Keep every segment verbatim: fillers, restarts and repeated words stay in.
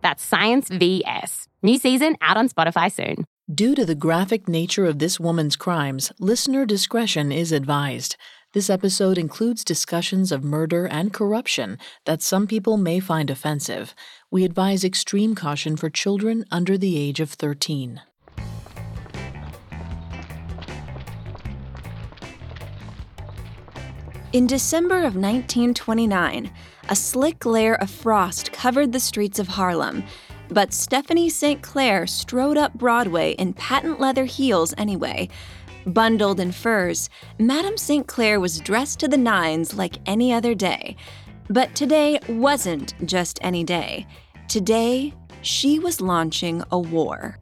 That's Science V S. New season out on Spotify soon. Due to the graphic nature of this woman's crimes, listener discretion is advised. This episode includes discussions of murder and corruption that some people may find offensive. We advise extreme caution for children under the age of thirteen. In December of nineteen twenty-nine, a slick layer of frost covered the streets of Harlem, but Stephanie Saint Clair strode up Broadway in patent leather heels anyway. Bundled in furs, Madame Saint Clair was dressed to the nines like any other day. But today wasn't just any day. Today, she was launching a war.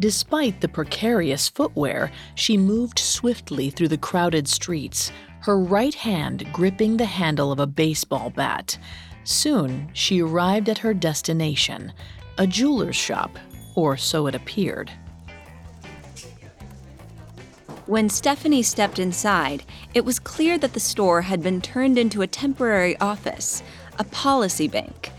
Despite the precarious footwear, she moved swiftly through the crowded streets, her right hand gripping the handle of a baseball bat. Soon, she arrived at her destination, a jeweler's shop, or so it appeared. When Stephanie stepped inside, it was clear that the store had been turned into a temporary office, a policy bank.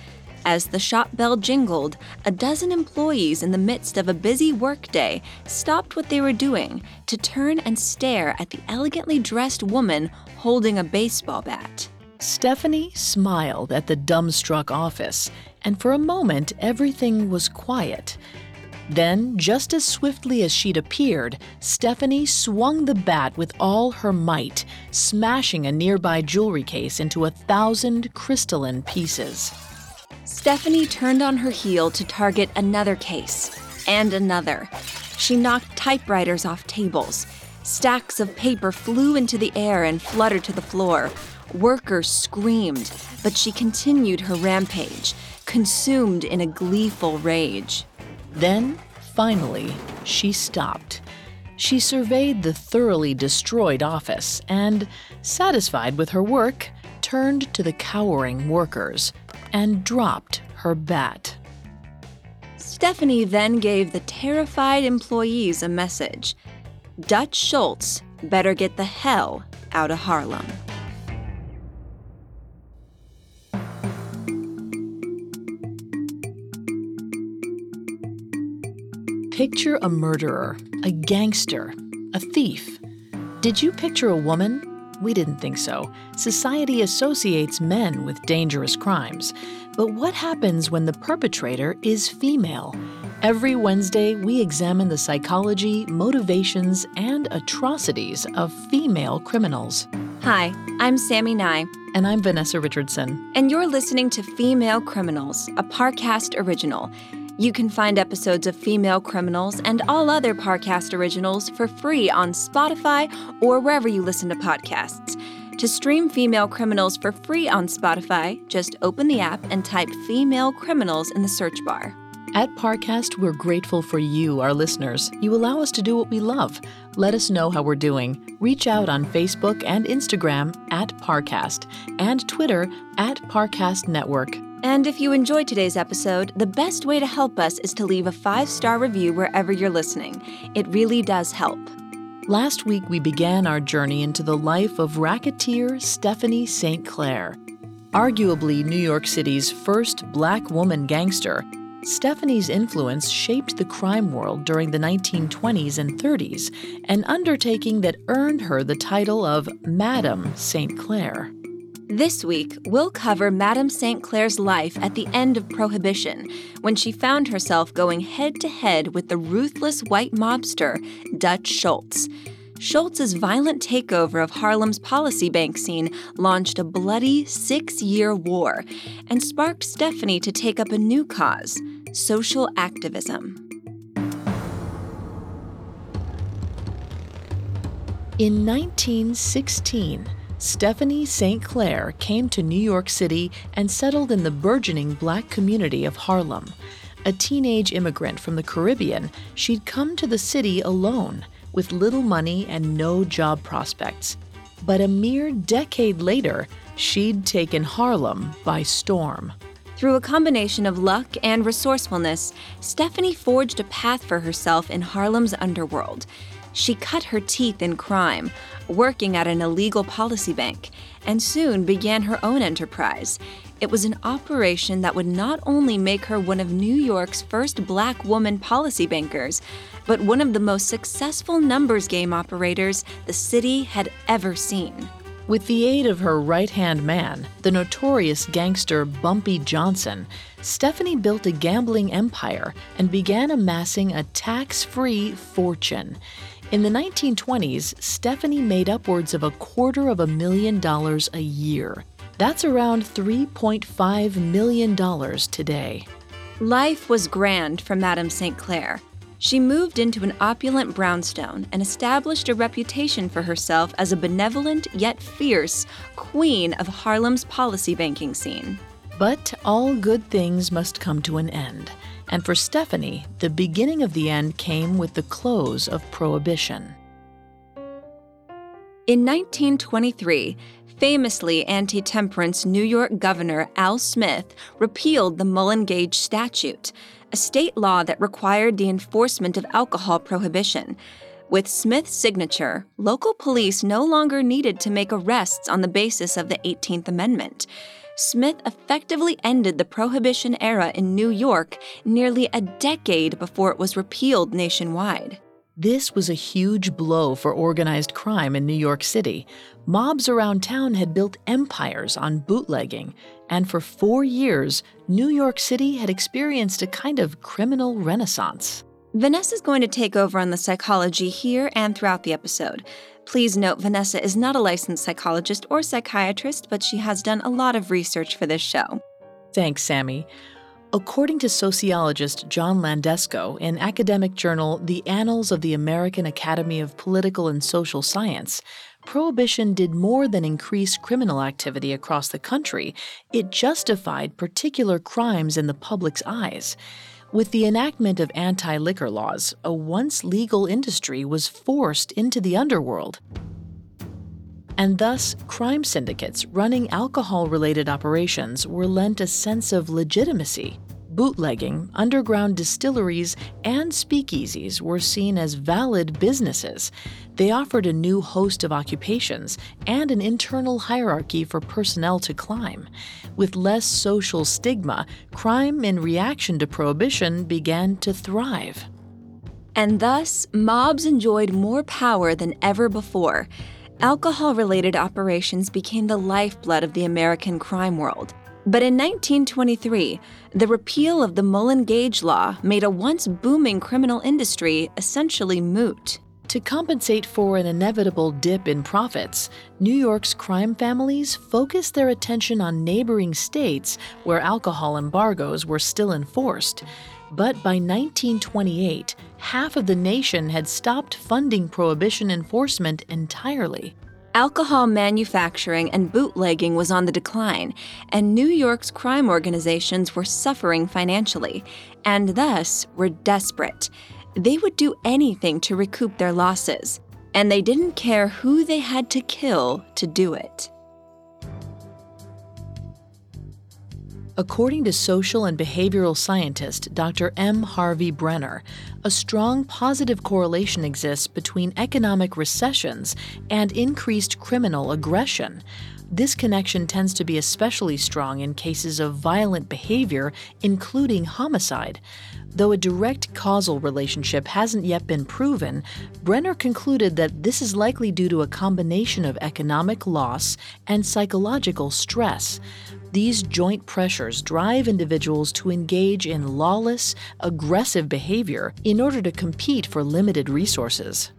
As the shop bell jingled, a dozen employees in the midst of a busy workday stopped what they were doing to turn and stare at the elegantly dressed woman holding a baseball bat. Stephanie smiled at the dumbstruck office, and for a moment everything was quiet. Then, just as swiftly as she'd appeared, Stephanie swung the bat with all her might, smashing a nearby jewelry case into a thousand crystalline pieces. Stephanie turned on her heel to target another case, and another. She knocked typewriters off tables. Stacks of paper flew into the air and fluttered to the floor. Workers screamed, but she continued her rampage, consumed in a gleeful rage. Then, finally, she stopped. She surveyed the thoroughly destroyed office and, satisfied with her work, turned to the cowering workers and dropped her bat. Stephanie then gave the terrified employees a message. Dutch Schultz better get the hell out of Harlem. Picture a murderer, a gangster, a thief. Did you picture a woman? We didn't think so. Society associates men with dangerous crimes. But what happens when the perpetrator is female? Every Wednesday, we examine the psychology, motivations, and atrocities of female criminals. Hi, I'm Sammy Nye. And I'm Vanessa Richardson. And you're listening to Female Criminals, a Parcast original. You can find episodes of Female Criminals and all other Parcast originals for free on Spotify or wherever you listen to podcasts. To stream Female Criminals for free on Spotify, just open the app and type Female Criminals in the search bar. At Parcast, we're grateful for you, our listeners. You allow us to do what we love. Let us know how we're doing. Reach out on Facebook and Instagram at Parcast and Twitter at Parcast Network. And if you enjoyed today's episode, the best way to help us is to leave a five-star review wherever you're listening. It really does help. Last week, we began our journey into the life of racketeer Stephanie Saint Clair. Arguably New York City's first black woman gangster, Stephanie's influence shaped the crime world during the nineteen twenties and thirties, an undertaking that earned her the title of Madame Saint Clair. This week, we'll cover Madame Saint Clair's life at the end of Prohibition, when she found herself going head-to-head with the ruthless white mobster, Dutch Schultz. Schultz's violent takeover of Harlem's policy bank scene launched a bloody six-year war and sparked Stephanie to take up a new cause, social activism. In nineteen sixteen, Stephanie Saint Clair came to New York City and settled in the burgeoning black community of Harlem. A teenage immigrant from the Caribbean, she'd come to the city alone, with little money and no job prospects. But a mere decade later, she'd taken Harlem by storm. Through a combination of luck and resourcefulness, Stephanie forged a path for herself in Harlem's underworld. She cut her teeth in crime, working at an illegal policy bank, and soon began her own enterprise. It was an operation that would not only make her one of New York's first black woman policy bankers, but one of the most successful numbers game operators the city had ever seen. With the aid of her right-hand man, the notorious gangster Bumpy Johnson, Stephanie built a gambling empire and began amassing a tax-free fortune. In the nineteen twenties, Stephanie made upwards of a quarter of a million dollars a year. That's around three point five million dollars today. Life was grand for Madame Saint Clair. She moved into an opulent brownstone and established a reputation for herself as a benevolent yet fierce queen of Harlem's policy banking scene. But all good things must come to an end. And for Stephanie, the beginning of the end came with the close of Prohibition. In nineteen twenty-three, famously anti-temperance New York Governor Al Smith repealed the Mullan-Gage Statute, a state law that required the enforcement of alcohol prohibition. With Smith's signature, local police no longer needed to make arrests on the basis of the eighteenth Amendment. Smith effectively ended the Prohibition era in New York nearly a decade before it was repealed nationwide. This was a huge blow for organized crime in New York City. Mobs around town had built empires on bootlegging, and for four years, New York City had experienced a kind of criminal renaissance. Vanessa's going to take over on the psychology here and throughout the episode. Please note, Vanessa is not a licensed psychologist or psychiatrist, but she has done a lot of research for this show. Thanks, Sammy. According to sociologist John Landesco in academic journal The Annals of the American Academy of Political and Social Science, Prohibition did more than increase criminal activity across the country. It justified particular crimes in the public's eyes. With the enactment of anti-liquor laws, a once legal industry was forced into the underworld. And thus, crime syndicates running alcohol-related operations were lent a sense of legitimacy. Bootlegging, underground distilleries, and speakeasies were seen as valid businesses. They offered a new host of occupations and an internal hierarchy for personnel to climb. With less social stigma, crime in reaction to prohibition began to thrive. And thus, mobs enjoyed more power than ever before. Alcohol-related operations became the lifeblood of the American crime world. But in nineteen twenty-three, the repeal of the Mullan-Gage law made a once booming criminal industry essentially moot. To compensate for an inevitable dip in profits, New York's crime families focused their attention on neighboring states where alcohol embargoes were still enforced. But by nineteen twenty-eight, half of the nation had stopped funding prohibition enforcement entirely. Alcohol manufacturing and bootlegging was on the decline, and New York's crime organizations were suffering financially, and thus were desperate. They would do anything to recoup their losses, and they didn't care who they had to kill to do it. According to social and behavioral scientist Doctor M. Harvey Brenner, a strong positive correlation exists between economic recessions and increased criminal aggression. This connection tends to be especially strong in cases of violent behavior, including homicide. Though a direct causal relationship hasn't yet been proven, Brenner concluded that this is likely due to a combination of economic loss and psychological stress. These joint pressures drive individuals to engage in lawless, aggressive behavior in order to compete for limited resources.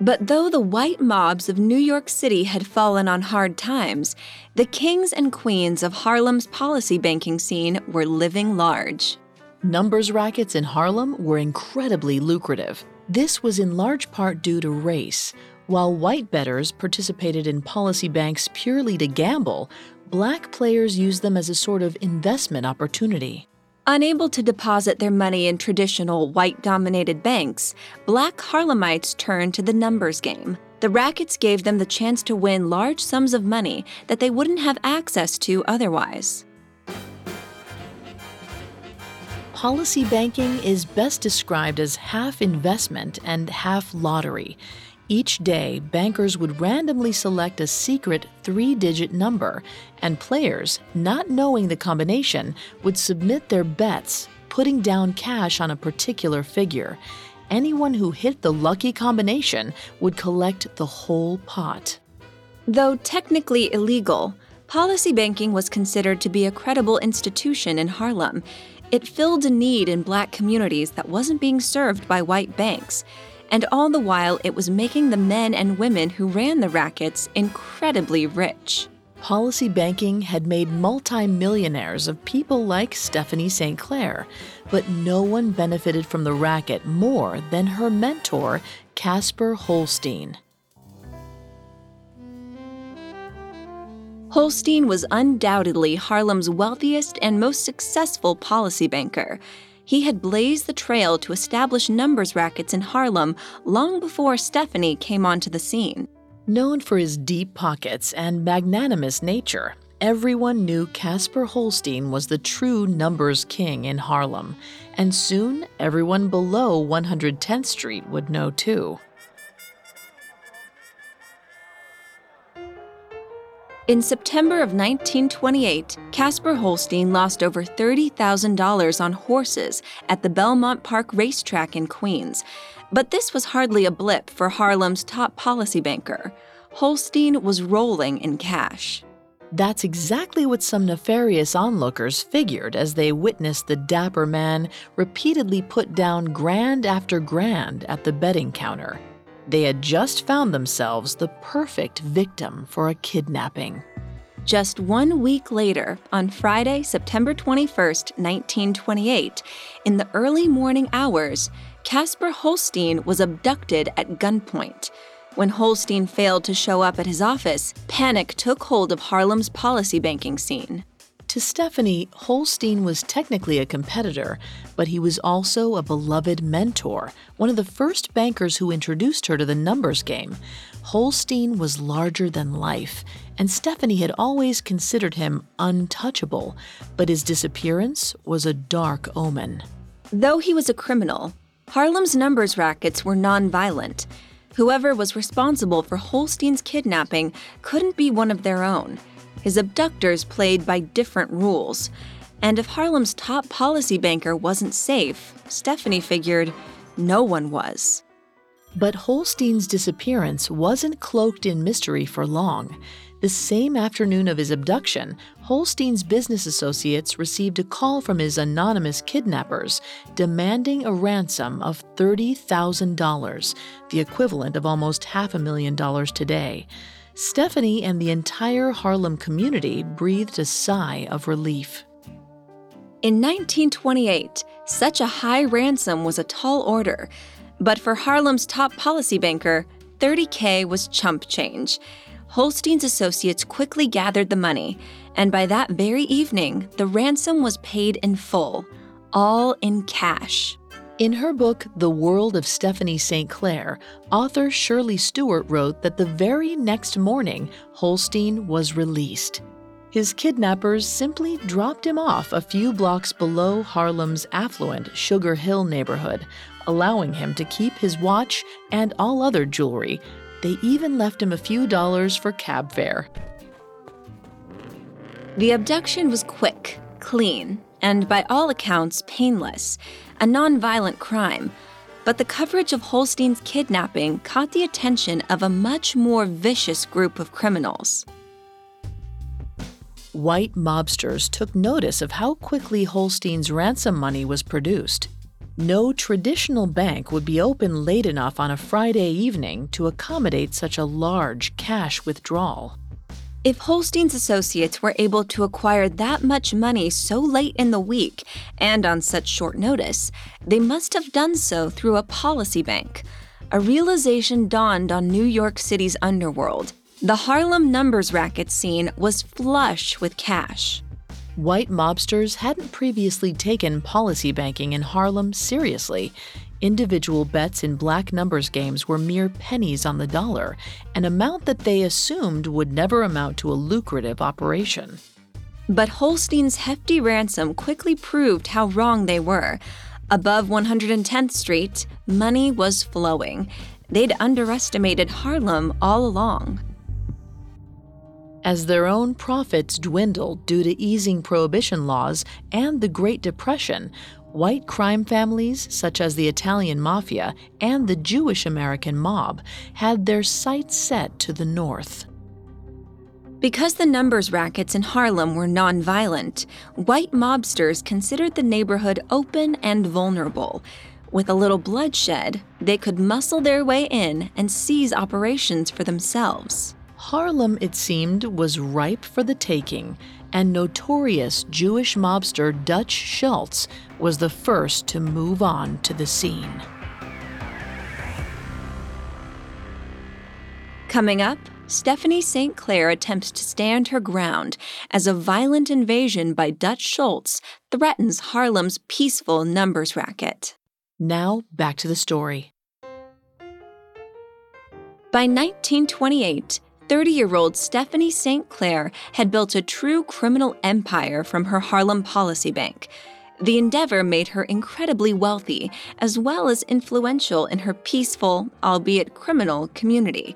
But though the white mobs of New York City had fallen on hard times, the kings and queens of Harlem's policy banking scene were living large. Numbers rackets in Harlem were incredibly lucrative. This was in large part due to race. While white bettors participated in policy banks purely to gamble, black players used them as a sort of investment opportunity. Unable to deposit their money in traditional white-dominated banks, black Harlemites turned to the numbers game. The rackets gave them the chance to win large sums of money that they wouldn't have access to otherwise. Policy banking is best described as half investment and half lottery. Each day, bankers would randomly select a secret three-digit number, and players, not knowing the combination, would submit their bets, putting down cash on a particular figure. Anyone who hit the lucky combination would collect the whole pot. Though technically illegal, policy banking was considered to be a credible institution in Harlem. It filled a need in black communities that wasn't being served by white banks. And all the while, it was making the men and women who ran the rackets incredibly rich. Policy banking had made multimillionaires of people like Stephanie Saint Clair, but no one benefited from the racket more than her mentor, Casper Holstein. Holstein was undoubtedly Harlem's wealthiest and most successful policy banker. He had blazed the trail to establish numbers rackets in Harlem long before Stephanie came onto the scene. Known for his deep pockets and magnanimous nature, everyone knew Casper Holstein was the true numbers king in Harlem, and soon everyone below one hundred tenth street would know too. In September of nineteen twenty-eight, Casper Holstein lost over thirty thousand dollars on horses at the Belmont Park racetrack in Queens. But this was hardly a blip for Harlem's top policy banker. Holstein was rolling in cash. That's exactly what some nefarious onlookers figured as they witnessed the dapper man repeatedly put down grand after grand at the betting counter. They had just found themselves the perfect victim for a kidnapping. Just one week later, on Friday, September twenty-first, nineteen twenty-eight, in the early morning hours, Casper Holstein was abducted at gunpoint. When Holstein failed to show up at his office, panic took hold of Harlem's policy banking scene. To Stephanie, Holstein was technically a competitor, but he was also a beloved mentor, one of the first bankers who introduced her to the numbers game. Holstein was larger than life, and Stephanie had always considered him untouchable, but his disappearance was a dark omen. Though he was a criminal, Harlem's numbers rackets were nonviolent. Whoever was responsible for Holstein's kidnapping couldn't be one of their own. His abductors played by different rules. And if Harlem's top policy banker wasn't safe, Stephanie figured no one was. But Holstein's disappearance wasn't cloaked in mystery for long. The same afternoon of his abduction, Holstein's business associates received a call from his anonymous kidnappers demanding a ransom of thirty thousand dollars, the equivalent of almost half a million dollars today. Stephanie and the entire Harlem community breathed a sigh of relief. In nineteen twenty-eight, such a high ransom was a tall order, but for Harlem's top policy banker, thirty thousand was chump change. Holstein's associates quickly gathered the money, and by that very evening, the ransom was paid in full, all in cash. In her book, The World of Stephanie Saint Clair, author Shirley Stewart wrote that the very next morning, Holstein was released. His kidnappers simply dropped him off a few blocks below Harlem's affluent Sugar Hill neighborhood, allowing him to keep his watch and all other jewelry. They even left him a few dollars for cab fare. The abduction was quick, clean, and by all accounts, painless. A nonviolent crime, but the coverage of Holstein's kidnapping caught the attention of a much more vicious group of criminals. White mobsters took notice of how quickly Holstein's ransom money was produced. No traditional bank would be open late enough on a Friday evening to accommodate such a large cash withdrawal. If Holstein's associates were able to acquire that much money so late in the week and on such short notice, they must have done so through a policy bank. A realization dawned on New York City's underworld The Harlem numbers racket scene was flush with cash. White mobsters hadn't previously taken policy banking in Harlem seriously. Individual bets in black numbers games were mere pennies on the dollar, an amount that they assumed would never amount to a lucrative operation. But Holstein's hefty ransom quickly proved how wrong they were. Above one hundred tenth Street, money was flowing. They'd underestimated Harlem all along. As their own profits dwindled due to easing prohibition laws and the Great Depression, white crime families, such as the Italian Mafia and the Jewish American mob, had their sights set to the north. Because the numbers rackets in Harlem were nonviolent, white mobsters considered the neighborhood open and vulnerable. With a little bloodshed, they could muscle their way in and seize operations for themselves. Harlem, it seemed, was ripe for the taking, and notorious Jewish mobster Dutch Schultz was the first to move on to the scene. Coming up, Stephanie Saint Clair attempts to stand her ground as a violent invasion by Dutch Schultz threatens Harlem's peaceful numbers racket. Now, back to the story. By nineteen twenty-eight, thirty-year-old Stephanie Saint Clair had built a true criminal empire from her Harlem policy bank. The endeavor made her incredibly wealthy, as well as influential in her peaceful, albeit criminal, community.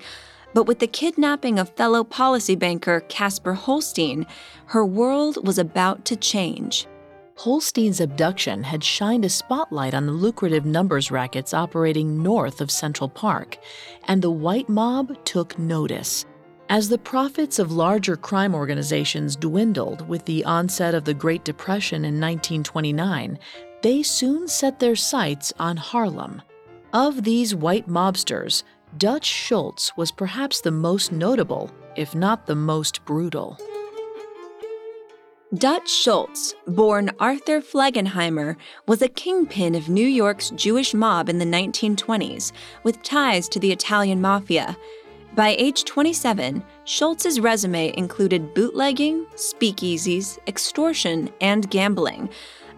But with the kidnapping of fellow policy banker Casper Holstein, her world was about to change. Holstein's abduction had shined a spotlight on the lucrative numbers rackets operating north of Central Park, and the white mob took notice. As the profits of larger crime organizations dwindled with the onset of the Great Depression in nineteen twenty-nine, they soon set their sights on Harlem. Of these white mobsters, Dutch Schultz was perhaps the most notable, if not the most brutal. Dutch Schultz, born Arthur Flegenheimer, was a kingpin of New York's Jewish mob in the nineteen twenties, with ties to the Italian Mafia. By age twenty-seven, Schultz's resume included bootlegging, speakeasies, extortion, and gambling.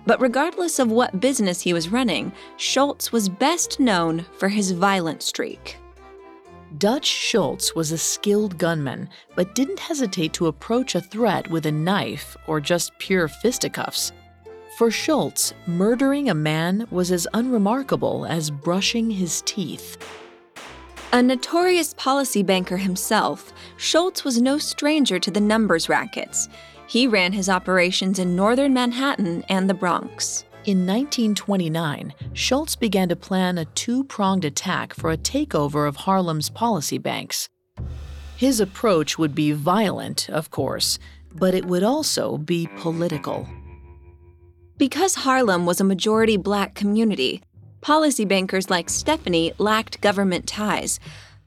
But regardless of what business he was running, Schultz was best known for his violent streak. Dutch Schultz was a skilled gunman, but didn't hesitate to approach a threat with a knife or just pure fisticuffs. For Schultz, murdering a man was as unremarkable as brushing his teeth. A notorious policy banker himself, Schultz was no stranger to the numbers rackets. He ran his operations in northern Manhattan and the Bronx. In nineteen twenty-nine, Schultz began to plan a two-pronged attack for a takeover of Harlem's policy banks. His approach would be violent, of course, but it would also be political. Because Harlem was a majority black community, policy bankers like Stephanie lacked government ties.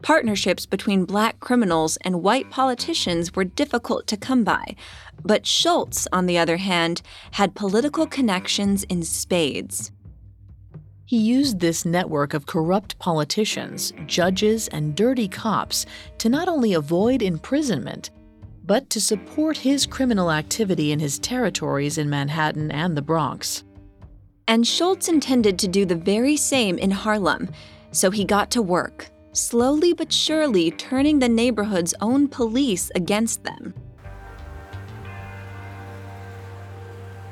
Partnerships between black criminals and white politicians were difficult to come by, but Schultz, on the other hand, had political connections in spades. He used this network of corrupt politicians, judges, and dirty cops to not only avoid imprisonment, but to support his criminal activity in his territories in Manhattan and the Bronx. And Schultz intended to do the very same in Harlem, so he got to work, slowly but surely turning the neighborhood's own police against them.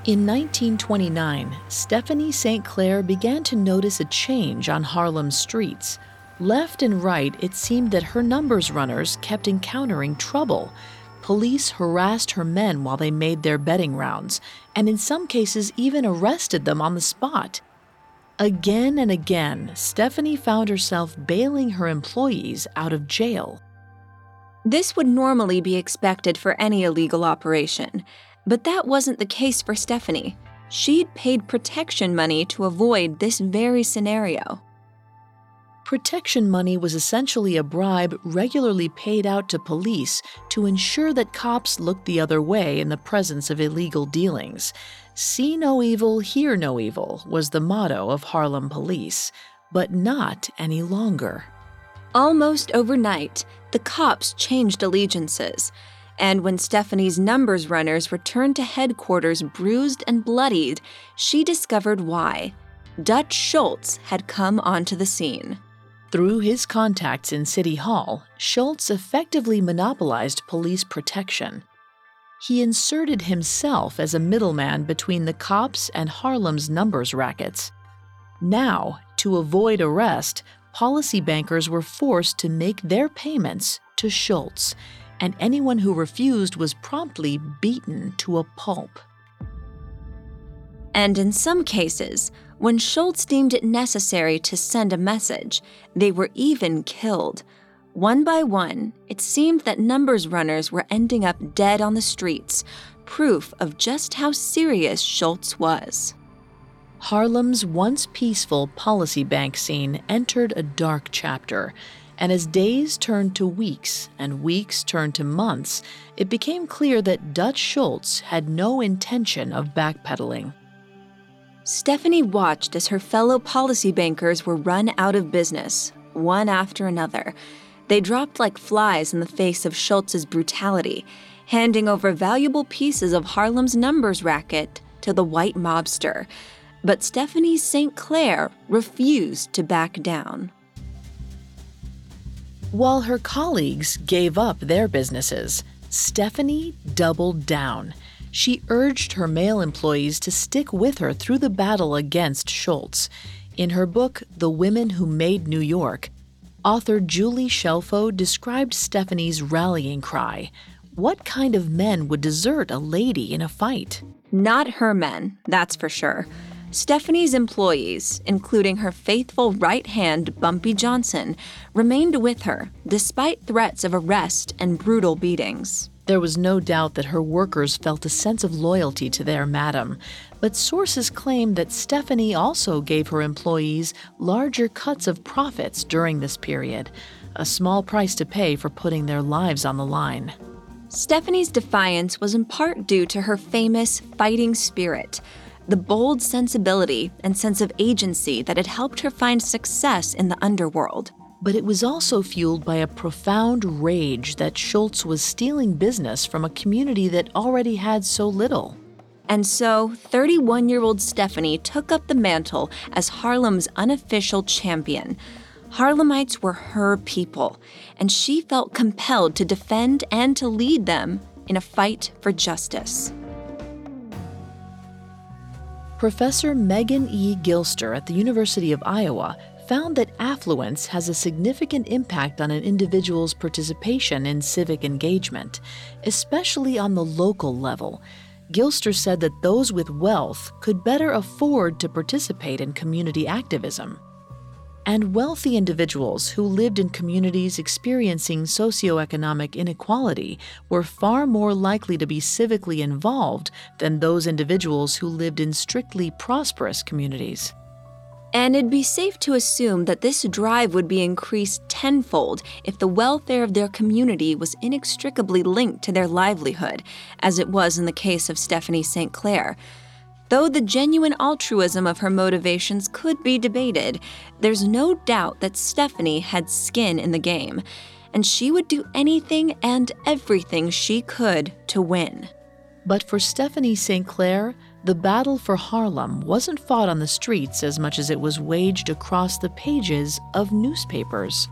In nineteen twenty-nine, Stephanie Saint Clair began to notice a change on Harlem's streets. Left and right, it seemed that her numbers runners kept encountering trouble. Police harassed her men while they made their betting rounds, and in some cases even arrested them on the spot. Again and again, Stephanie found herself bailing her employees out of jail. This would normally be expected for any illegal operation, but that wasn't the case for Stephanie. She'd paid protection money to avoid this very scenario. Protection money was essentially a bribe regularly paid out to police to ensure that cops looked the other way in the presence of illegal dealings. See no evil, hear no evil was the motto of Harlem police, but not any longer. Almost overnight, the cops changed allegiances, and when Stephanie's numbers runners returned to headquarters bruised and bloodied, she discovered why. Dutch Schultz had come onto the scene. Through his contacts in City Hall, Schultz effectively monopolized police protection. He inserted himself as a middleman between the cops and Harlem's numbers rackets. Now, to avoid arrest, policy bankers were forced to make their payments to Schultz, and anyone who refused was promptly beaten to a pulp. And in some cases, when Schultz deemed it necessary to send a message, they were even killed. One by one, it seemed that numbers runners were ending up dead on the streets, proof of just how serious Schultz was. Harlem's once peaceful policy bank scene entered a dark chapter, and as days turned to weeks and weeks turned to months, it became clear that Dutch Schultz had no intention of backpedaling. Stephanie watched as her fellow policy bankers were run out of business, one after another. They dropped like flies in the face of Schultz's brutality, handing over valuable pieces of Harlem's numbers racket to the white mobster. But Stephanie Saint Clair refused to back down. While her colleagues gave up their businesses, Stephanie doubled down. She urged her male employees to stick with her through the battle against Schultz. In her book, The Women Who Made New York, author Julie Shelfo described Stephanie's rallying cry. What kind of men would desert a lady in a fight? Not her men, that's for sure. Stephanie's employees, including her faithful right hand Bumpy Johnson, remained with her despite threats of arrest and brutal beatings. There was no doubt that her workers felt a sense of loyalty to their madam, but sources claim that Stephanie also gave her employees larger cuts of profits during this period, a small price to pay for putting their lives on the line. Stephanie's defiance was in part due to her famous fighting spirit, the bold sensibility and sense of agency that had helped her find success in the underworld. But it was also fueled by a profound rage that Schultz was stealing business from a community that already had so little. And so, thirty-one-year-old Stephanie took up the mantle as Harlem's unofficial champion. Harlemites were her people, and she felt compelled to defend and to lead them in a fight for justice. Professor Megan E. Gilster at the University of Iowa found that affluence has a significant impact on an individual's participation in civic engagement, especially on the local level. Gilster said that those with wealth could better afford to participate in community activism. And wealthy individuals who lived in communities experiencing socioeconomic inequality were far more likely to be civically involved than those individuals who lived in strictly prosperous communities. And it'd be safe to assume that this drive would be increased tenfold if the welfare of their community was inextricably linked to their livelihood, as it was in the case of Stephanie Saint Clair. Though the genuine altruism of her motivations could be debated, there's no doubt that Stephanie had skin in the game, and she would do anything and everything she could to win. But for Stephanie Saint Clair, the battle for Harlem wasn't fought on the streets as much as it was waged across the pages of newspapers.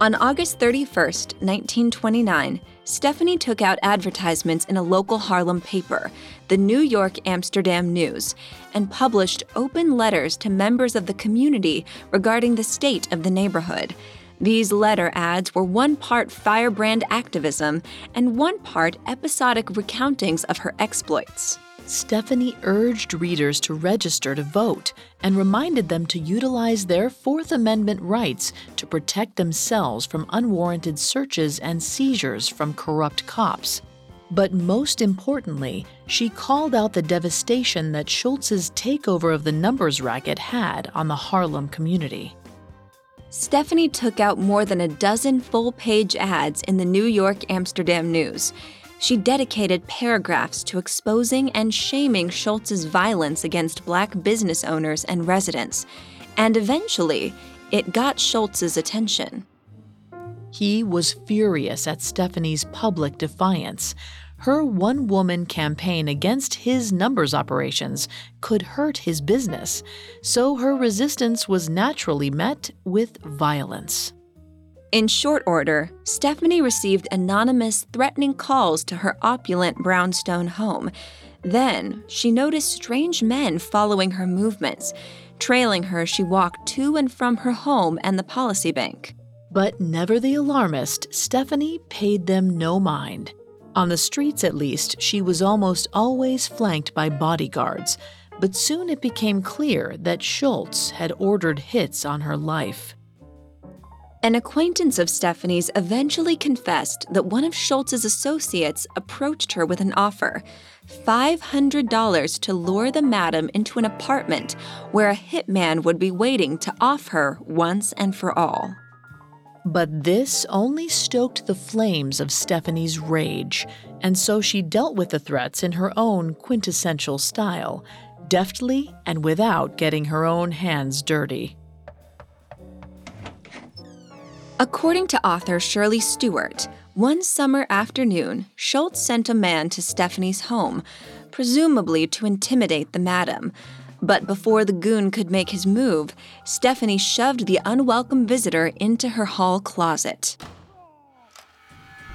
On August thirty-first, nineteen twenty-nine, Stephanie took out advertisements in a local Harlem paper, the New York Amsterdam News, and published open letters to members of the community regarding the state of the neighborhood. These letter ads were one part firebrand activism and one part episodic recountings of her exploits. Stephanie urged readers to register to vote and reminded them to utilize their Fourth Amendment rights to protect themselves from unwarranted searches and seizures from corrupt cops. But most importantly, she called out the devastation that Schultz's takeover of the numbers racket had on the Harlem community. Stephanie took out more than a dozen full-page ads in the New York Amsterdam News. She dedicated paragraphs to exposing and shaming Schultz's violence against Black business owners and residents, and eventually it got Schultz's attention. He was furious at Stephanie's public defiance. Her one-woman campaign against his numbers operations could hurt his business, so her resistance was naturally met with violence. In short order, Stephanie received anonymous threatening calls to her opulent brownstone home. Then, she noticed strange men following her movements, trailing her as she walked to and from her home and the policy bank. But never the alarmist, Stephanie paid them no mind. On the streets, at least, she was almost always flanked by bodyguards, but soon it became clear that Schultz had ordered hits on her life. An acquaintance of Stephanie's eventually confessed that one of Schultz's associates approached her with an offer, five hundred dollars to lure the madam into an apartment where a hitman would be waiting to off her once and for all. But this only stoked the flames of Stephanie's rage, and so she dealt with the threats in her own quintessential style, deftly and without getting her own hands dirty. According to author Shirley Stewart, one summer afternoon, Schultz sent a man to Stephanie's home, presumably to intimidate the madam. But before the goon could make his move, Stephanie shoved the unwelcome visitor into her hall closet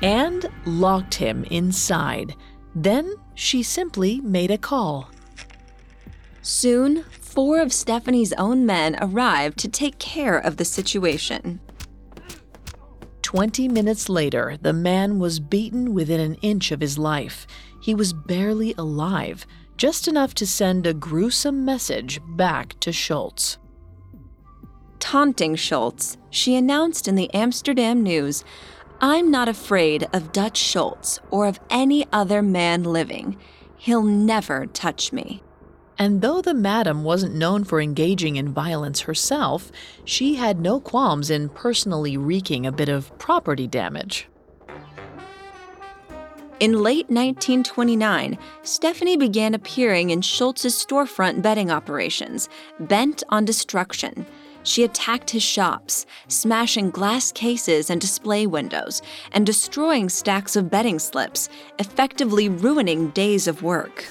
and locked him inside. Then she simply made a call. Soon, four of Stephanie's own men arrived to take care of the situation. Twenty minutes later, the man was beaten within an inch of his life. He was barely alive, just enough to send a gruesome message back to Schultz. Taunting Schultz, she announced in the Amsterdam News, "I'm not afraid of Dutch Schultz or of any other man living. He'll never touch me." And though the madam wasn't known for engaging in violence herself, she had no qualms in personally wreaking a bit of property damage. In late nineteen twenty-nine, Stephanie began appearing in Schultz's storefront betting operations, bent on destruction. She attacked his shops, smashing glass cases and display windows, and destroying stacks of betting slips, effectively ruining days of work.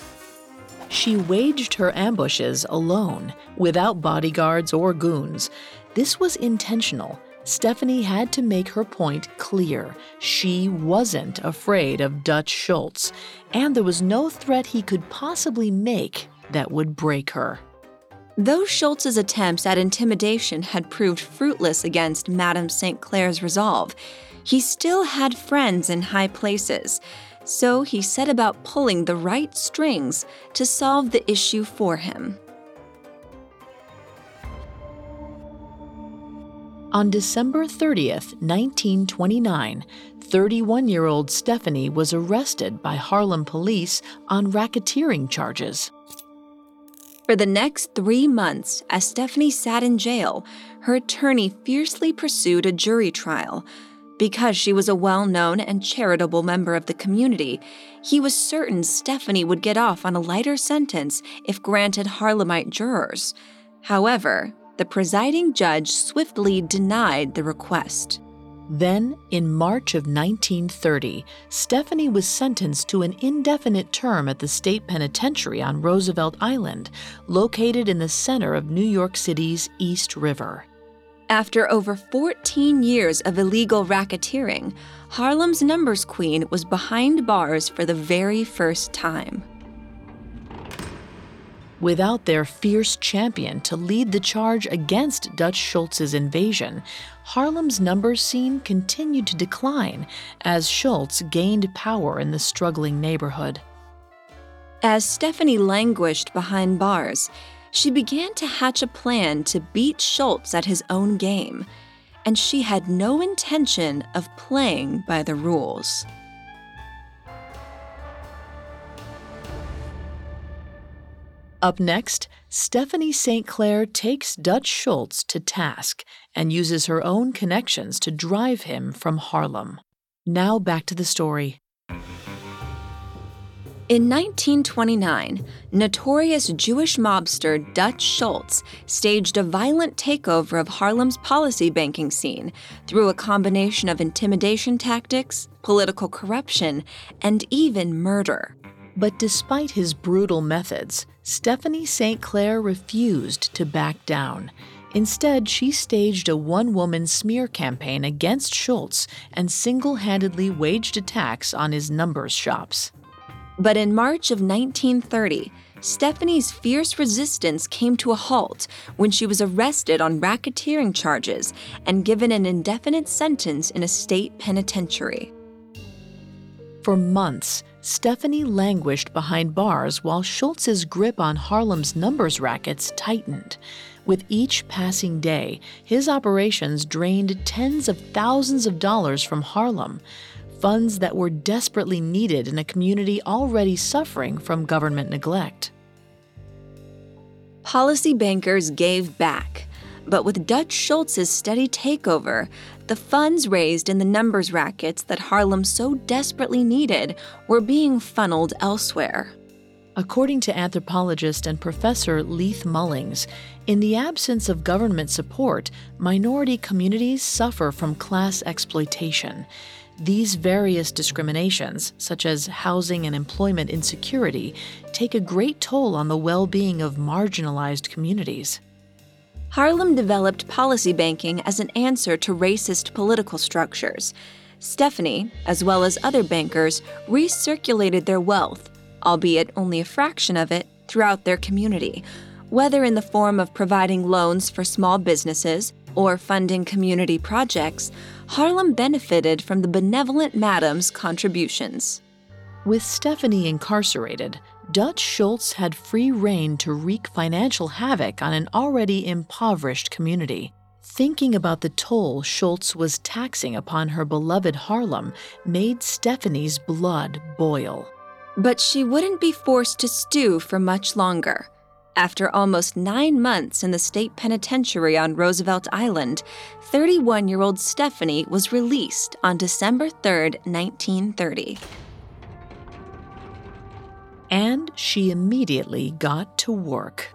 She waged her ambushes alone, without bodyguards or goons. This was intentional. Stephanie had to make her point clear. She wasn't afraid of Dutch Schultz, and there was no threat he could possibly make that would break her. Though Schultz's attempts at intimidation had proved fruitless against Madame Saint Clair's resolve, he still had friends in high places, so he set about pulling the right strings to solve the issue for him. On December thirtieth, nineteen twenty-nine, thirty-one-year-old Stephanie was arrested by Harlem police on racketeering charges. For the next three months, as Stephanie sat in jail, her attorney fiercely pursued a jury trial. Because she was a well-known and charitable member of the community, he was certain Stephanie would get off on a lighter sentence if granted Harlemite jurors. However, the presiding judge swiftly denied the request. Then, in March of nineteen thirty, Stephanie was sentenced to an indefinite term at the state penitentiary on Roosevelt Island, located in the center of New York City's East River. After over fourteen years of illegal racketeering, Harlem's numbers queen was behind bars for the very first time. Without their fierce champion to lead the charge against Dutch Schultz's invasion, Harlem's numbers scene continued to decline as Schultz gained power in the struggling neighborhood. As Stephanie languished behind bars, she began to hatch a plan to beat Schultz at his own game, and she had no intention of playing by the rules. Up next, Stephanie Saint Clair takes Dutch Schultz to task and uses her own connections to drive him from Harlem. Now back to the story. In nineteen twenty-nine, notorious Jewish mobster Dutch Schultz staged a violent takeover of Harlem's policy banking scene through a combination of intimidation tactics, political corruption, and even murder. But despite his brutal methods, Stephanie Saint Clair refused to back down. Instead, she staged a one-woman smear campaign against Schultz and single-handedly waged attacks on his numbers shops. But in March of nineteen thirty, Stephanie's fierce resistance came to a halt when she was arrested on racketeering charges and given an indefinite sentence in a state penitentiary. For months, Stephanie languished behind bars while Schultz's grip on Harlem's numbers rackets tightened. With each passing day, his operations drained tens of thousands of dollars from Harlem, funds that were desperately needed in a community already suffering from government neglect. Policy bankers gave back, but with Dutch Schultz's steady takeover, the funds raised in the numbers rackets that Harlem so desperately needed were being funneled elsewhere. According to anthropologist and professor Leith Mullings, in the absence of government support, minority communities suffer from class exploitation. These various discriminations, such as housing and employment insecurity, take a great toll on the well-being of marginalized communities. Harlem developed policy banking as an answer to racist political structures. Stephanie, as well as other bankers, recirculated their wealth, albeit only a fraction of it, throughout their community, whether in the form of providing loans for small businesses or funding community projects. Harlem benefited from the benevolent madam's contributions. With Stephanie incarcerated, Dutch Schultz had free rein to wreak financial havoc on an already impoverished community. Thinking about the toll Schultz was taxing upon her beloved Harlem made Stephanie's blood boil. But she wouldn't be forced to stew for much longer. After almost nine months in the state penitentiary on Roosevelt Island, thirty-one-year-old Stephanie was released on December third, nineteen thirty. And she immediately got to work.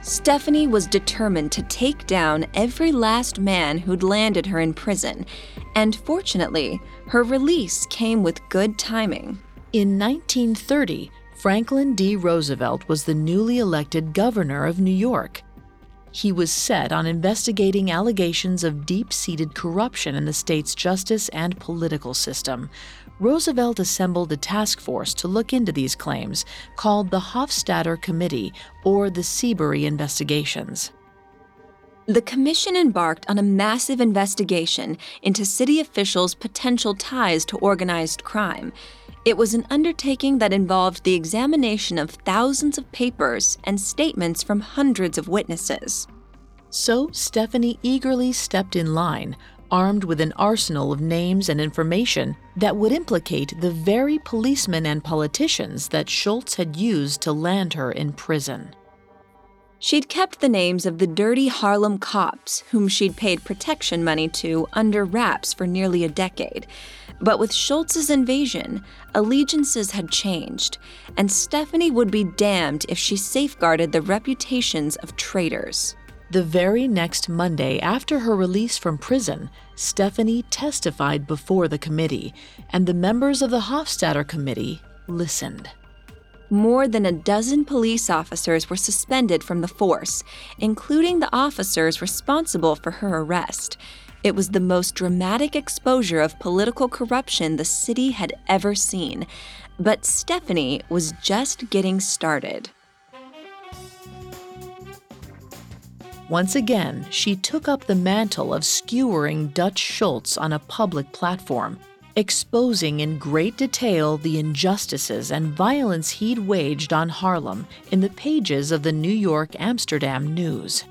Stephanie was determined to take down every last man who'd landed her in prison, and fortunately, her release came with good timing. In nineteen thirty, Franklin D. Roosevelt was the newly elected governor of New York. He was set on investigating allegations of deep-seated corruption in the state's justice and political system. Roosevelt assembled a task force to look into these claims, called the Hofstadter Committee, or the Seabury Investigations. The commission embarked on a massive investigation into city officials' potential ties to organized crime. It was an undertaking that involved the examination of thousands of papers and statements from hundreds of witnesses. So Stephanie eagerly stepped in line, armed with an arsenal of names and information that would implicate the very policemen and politicians that Schultz had used to land her in prison. She'd kept the names of the dirty Harlem cops, whom she'd paid protection money to, under wraps for nearly a decade. But with Schultz's invasion, allegiances had changed, and Stephanie would be damned if she safeguarded the reputations of traitors. The very next Monday after her release from prison, Stephanie testified before the committee, and the members of the Hofstadter Committee listened. More than a dozen police officers were suspended from the force, including the officers responsible for her arrest. It was the most dramatic exposure of political corruption the city had ever seen. But Stephanie was just getting started. Once again, she took up the mantle of skewering Dutch Schultz on a public platform, exposing in great detail the injustices and violence he'd waged on Harlem in the pages of the New York Amsterdam News.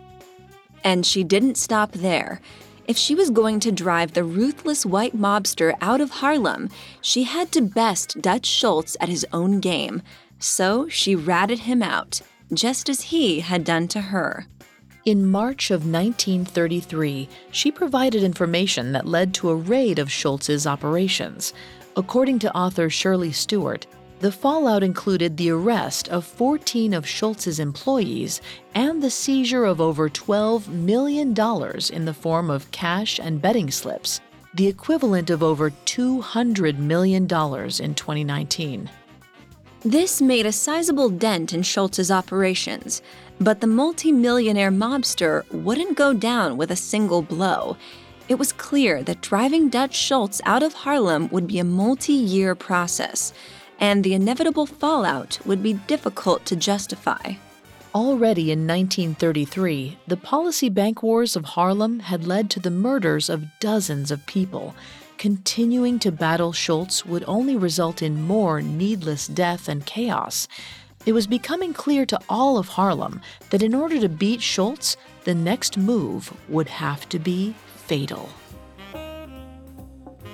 And she didn't stop there. If she was going to drive the ruthless white mobster out of Harlem, she had to best Dutch Schultz at his own game. So she ratted him out, just as he had done to her. In March of nineteen thirty-three, she provided information that led to a raid of Schultz's operations. According to author Shirley Stewart, the fallout included the arrest of fourteen of Schultz's employees and the seizure of over twelve million dollars in the form of cash and betting slips, the equivalent of over two hundred million dollars in twenty nineteen. This made a sizable dent in Schultz's operations, but the multimillionaire mobster wouldn't go down with a single blow. It was clear that driving Dutch Schultz out of Harlem would be a multi-year process, and the inevitable fallout would be difficult to justify. Already in nineteen thirty-three, the policy bank wars of Harlem had led to the murders of dozens of people. Continuing to battle Schultz would only result in more needless death and chaos. It was becoming clear to all of Harlem that in order to beat Schultz, the next move would have to be fatal.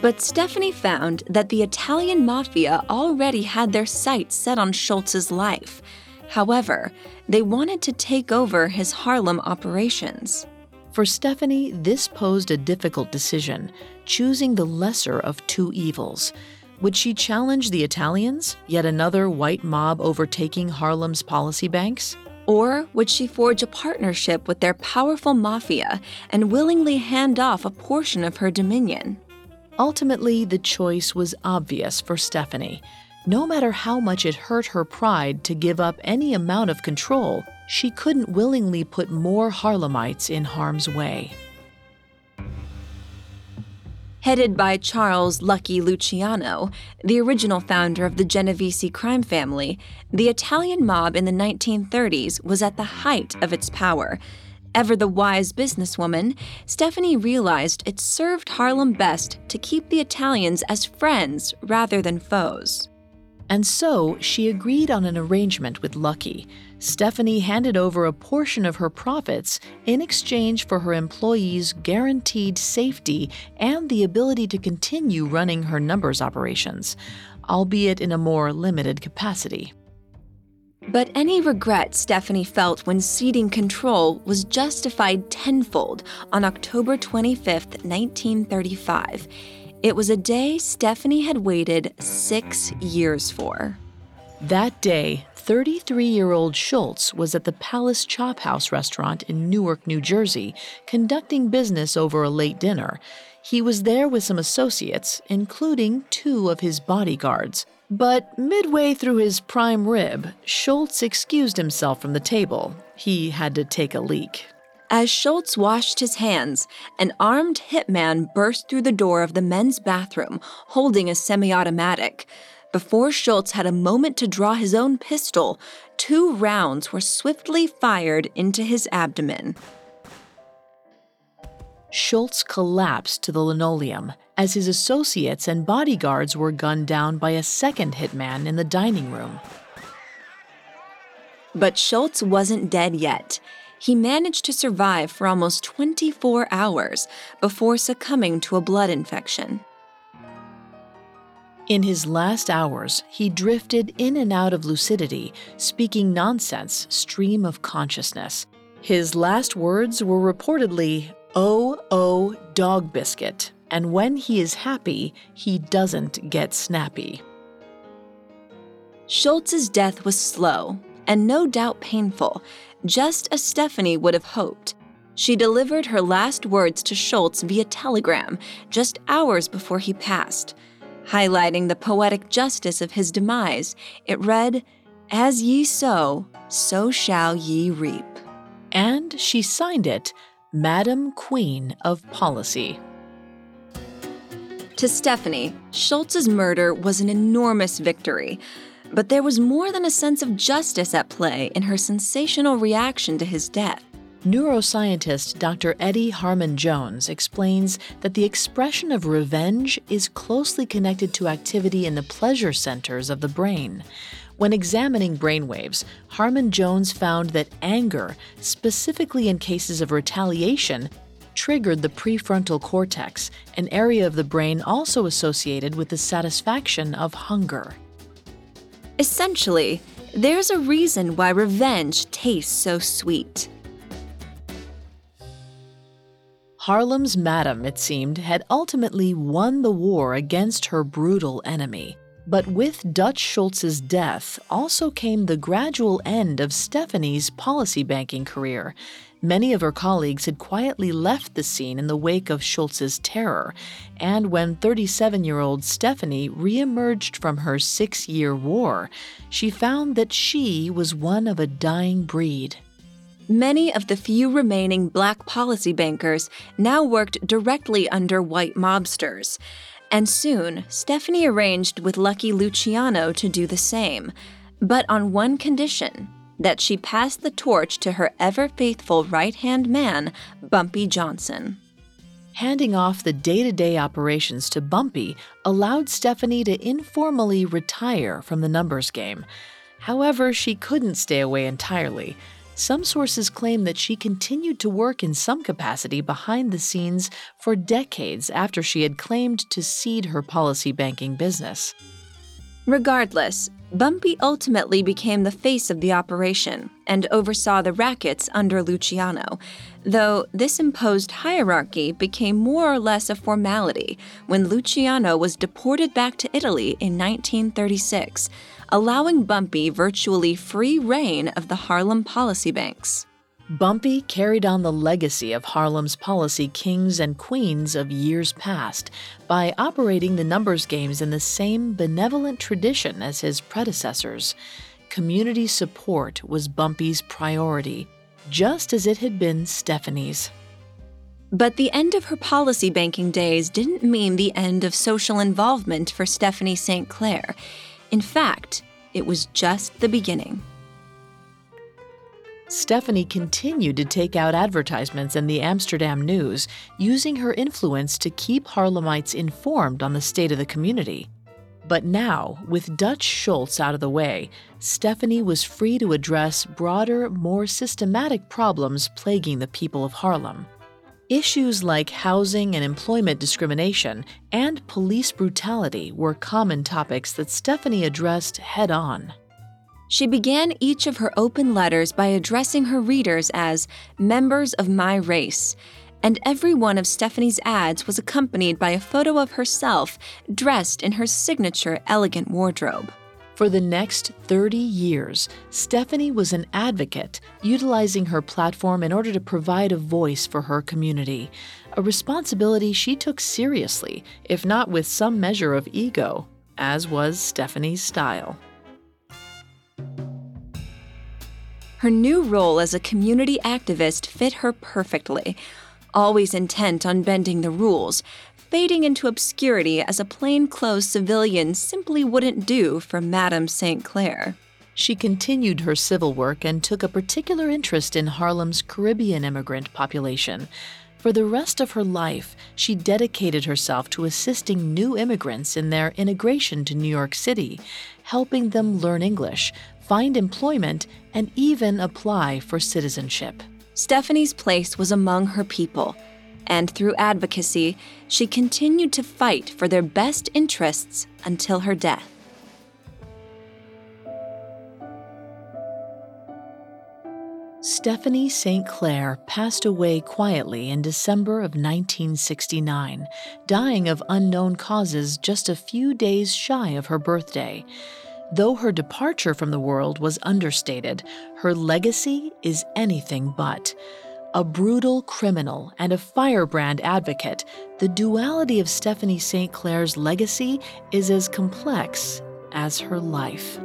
But Stephanie found that the Italian mafia already had their sights set on Schultz's life. However, they wanted to take over his Harlem operations. For Stephanie, this posed a difficult decision, choosing the lesser of two evils. Would she challenge the Italians, yet another white mob overtaking Harlem's policy banks? Or would she forge a partnership with their powerful mafia and willingly hand off a portion of her dominion? Ultimately, the choice was obvious for Stephanie. No matter how much it hurt her pride to give up any amount of control, she couldn't willingly put more Harlemites in harm's way. Headed by Charles Lucky Luciano, the original founder of the Genovese crime family, the Italian mob in the nineteen thirties was at the height of its power. Ever the wise businesswoman, Stephanie realized it served Harlem best to keep the Italians as friends rather than foes. And so she agreed on an arrangement with Lucky. Stephanie handed over a portion of her profits in exchange for her employees' guaranteed safety and the ability to continue running her numbers operations, albeit in a more limited capacity. But any regret Stephanie felt when ceding control was justified tenfold on October twenty-fifth, nineteen thirty-five. It was a day Stephanie had waited six years for. That day, thirty-three-year-old Schultz was at the Palace Chop House restaurant in Newark, New Jersey, conducting business over a late dinner. He was there with some associates, including two of his bodyguards. But midway through his prime rib, Schultz excused himself from the table. He had to take a leak. As Schultz washed his hands, an armed hitman burst through the door of the men's bathroom, holding a semi-automatic. Before Schultz had a moment to draw his own pistol, two rounds were swiftly fired into his abdomen. Schultz collapsed to the linoleum as his associates and bodyguards were gunned down by a second hitman in the dining room. But Schultz wasn't dead yet. He managed to survive for almost twenty-four hours before succumbing to a blood infection. In his last hours, he drifted in and out of lucidity, speaking nonsense, stream of consciousness. His last words were reportedly, "Oh, oh, dog biscuit. And when he is happy, he doesn't get snappy." Schultz's death was slow and no doubt painful, just as Stephanie would have hoped. She delivered her last words to Schultz via telegram just hours before he passed. Highlighting the poetic justice of his demise, it read, "As ye sow, so shall ye reap." And she signed it, Madam Queen of Policy. To Stephanie, Schultz's murder was an enormous victory, but there was more than a sense of justice at play in her sensational reaction to his death. Neuroscientist Doctor Eddie Harmon-Jones explains that the expression of revenge is closely connected to activity in the pleasure centers of the brain. When examining brainwaves, Harmon-Jones found that anger, specifically in cases of retaliation, triggered the prefrontal cortex, an area of the brain also associated with the satisfaction of hunger. Essentially, there's a reason why revenge tastes so sweet. Harlem's madam, it seemed, had ultimately won the war against her brutal enemy. But with Dutch Schultz's death also came the gradual end of Stephanie's policy banking career. Many of her colleagues had quietly left the scene in the wake of Schultz's terror, and when thirty-seven-year-old Stephanie reemerged from her six-year war, she found that she was one of a dying breed. Many of the few remaining black policy bankers now worked directly under white mobsters, and soon Stephanie arranged with Lucky Luciano to do the same, but on one condition— that she passed the torch to her ever-faithful right-hand man, Bumpy Johnson. Handing off the day-to-day operations to Bumpy allowed Stephanie to informally retire from the numbers game. However, she couldn't stay away entirely. Some sources claim that she continued to work in some capacity behind the scenes for decades after she had claimed to cede her policy banking business. Regardless, Bumpy ultimately became the face of the operation and oversaw the rackets under Luciano, though this imposed hierarchy became more or less a formality when Luciano was deported back to Italy in nineteen thirty-six, allowing Bumpy virtually free reign of the Harlem policy banks. Bumpy carried on the legacy of Harlem's policy kings and queens of years past by operating the numbers games in the same benevolent tradition as his predecessors. Community support was Bumpy's priority, just as it had been Stephanie's. But the end of her policy banking days didn't mean the end of social involvement for Stephanie Saint Clair. In fact, it was just the beginning. Stephanie continued to take out advertisements in the Amsterdam News, using her influence to keep Harlemites informed on the state of the community. But now, with Dutch Schultz out of the way, Stephanie was free to address broader, more systematic problems plaguing the people of Harlem. Issues like housing and employment discrimination and police brutality were common topics that Stephanie addressed head-on. She began each of her open letters by addressing her readers as members of my race, and every one of Stephanie's ads was accompanied by a photo of herself dressed in her signature elegant wardrobe. For the next thirty years, Stephanie was an advocate, utilizing her platform in order to provide a voice for her community, a responsibility she took seriously, if not with some measure of ego, as was Stephanie's style. Her new role as a community activist fit her perfectly, always intent on bending the rules, fading into obscurity as a plainclothes civilian simply wouldn't do for Madame Saint Clair. She continued her civil work and took a particular interest in Harlem's Caribbean immigrant population. For the rest of her life, she dedicated herself to assisting new immigrants in their integration to New York City, helping them learn English, find employment, and even apply for citizenship. Stephanie's place was among her people, and through advocacy, she continued to fight for their best interests until her death. Stephanie Saint Clair passed away quietly in December of nineteen sixty-nine, dying of unknown causes just a few days shy of her birthday. Though her departure from the world was understated, her legacy is anything but. A brutal criminal and a firebrand advocate, the duality of Stephanie Saint Clair's legacy is as complex as her life.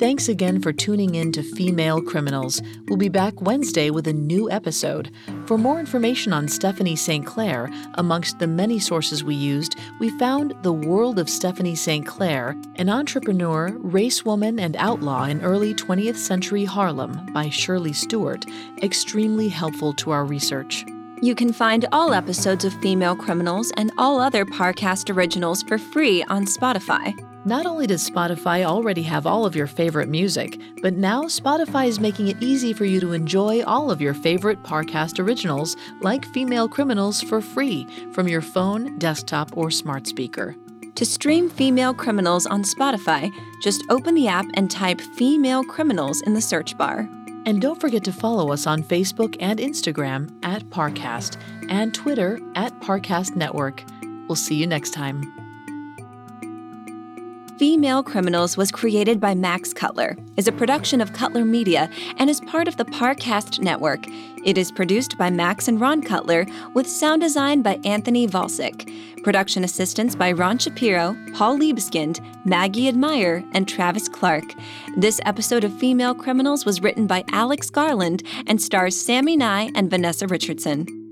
Thanks again for tuning in to Female Criminals. We'll be back Wednesday with a new episode. For more information on Stephanie Saint Clair, amongst the many sources we used, we found The World of Stephanie Saint Clair, an entrepreneur, racewoman, and outlaw in early twentieth century Harlem by Shirley Stewart, extremely helpful to our research. You can find all episodes of Female Criminals and all other Parcast originals for free on Spotify. Not only does Spotify already have all of your favorite music, but now Spotify is making it easy for you to enjoy all of your favorite Parcast originals, like Female Criminals, for free from your phone, desktop, or smart speaker. To stream Female Criminals on Spotify, just open the app and type Female Criminals in the search bar. And don't forget to follow us on Facebook and Instagram at Parcast and Twitter at Parcast Network. We'll see you next time. Female Criminals was created by Max Cutler, is a production of Cutler Media, and is part of the Parcast Network. It is produced by Max and Ron Cutler, with sound design by Anthony Valsic. Production assistance by Ron Shapiro, Paul Liebeskind, Maggie Admire, and Travis Clark. This episode of Female Criminals was written by Alex Garland and stars Sammy Nye and Vanessa Richardson.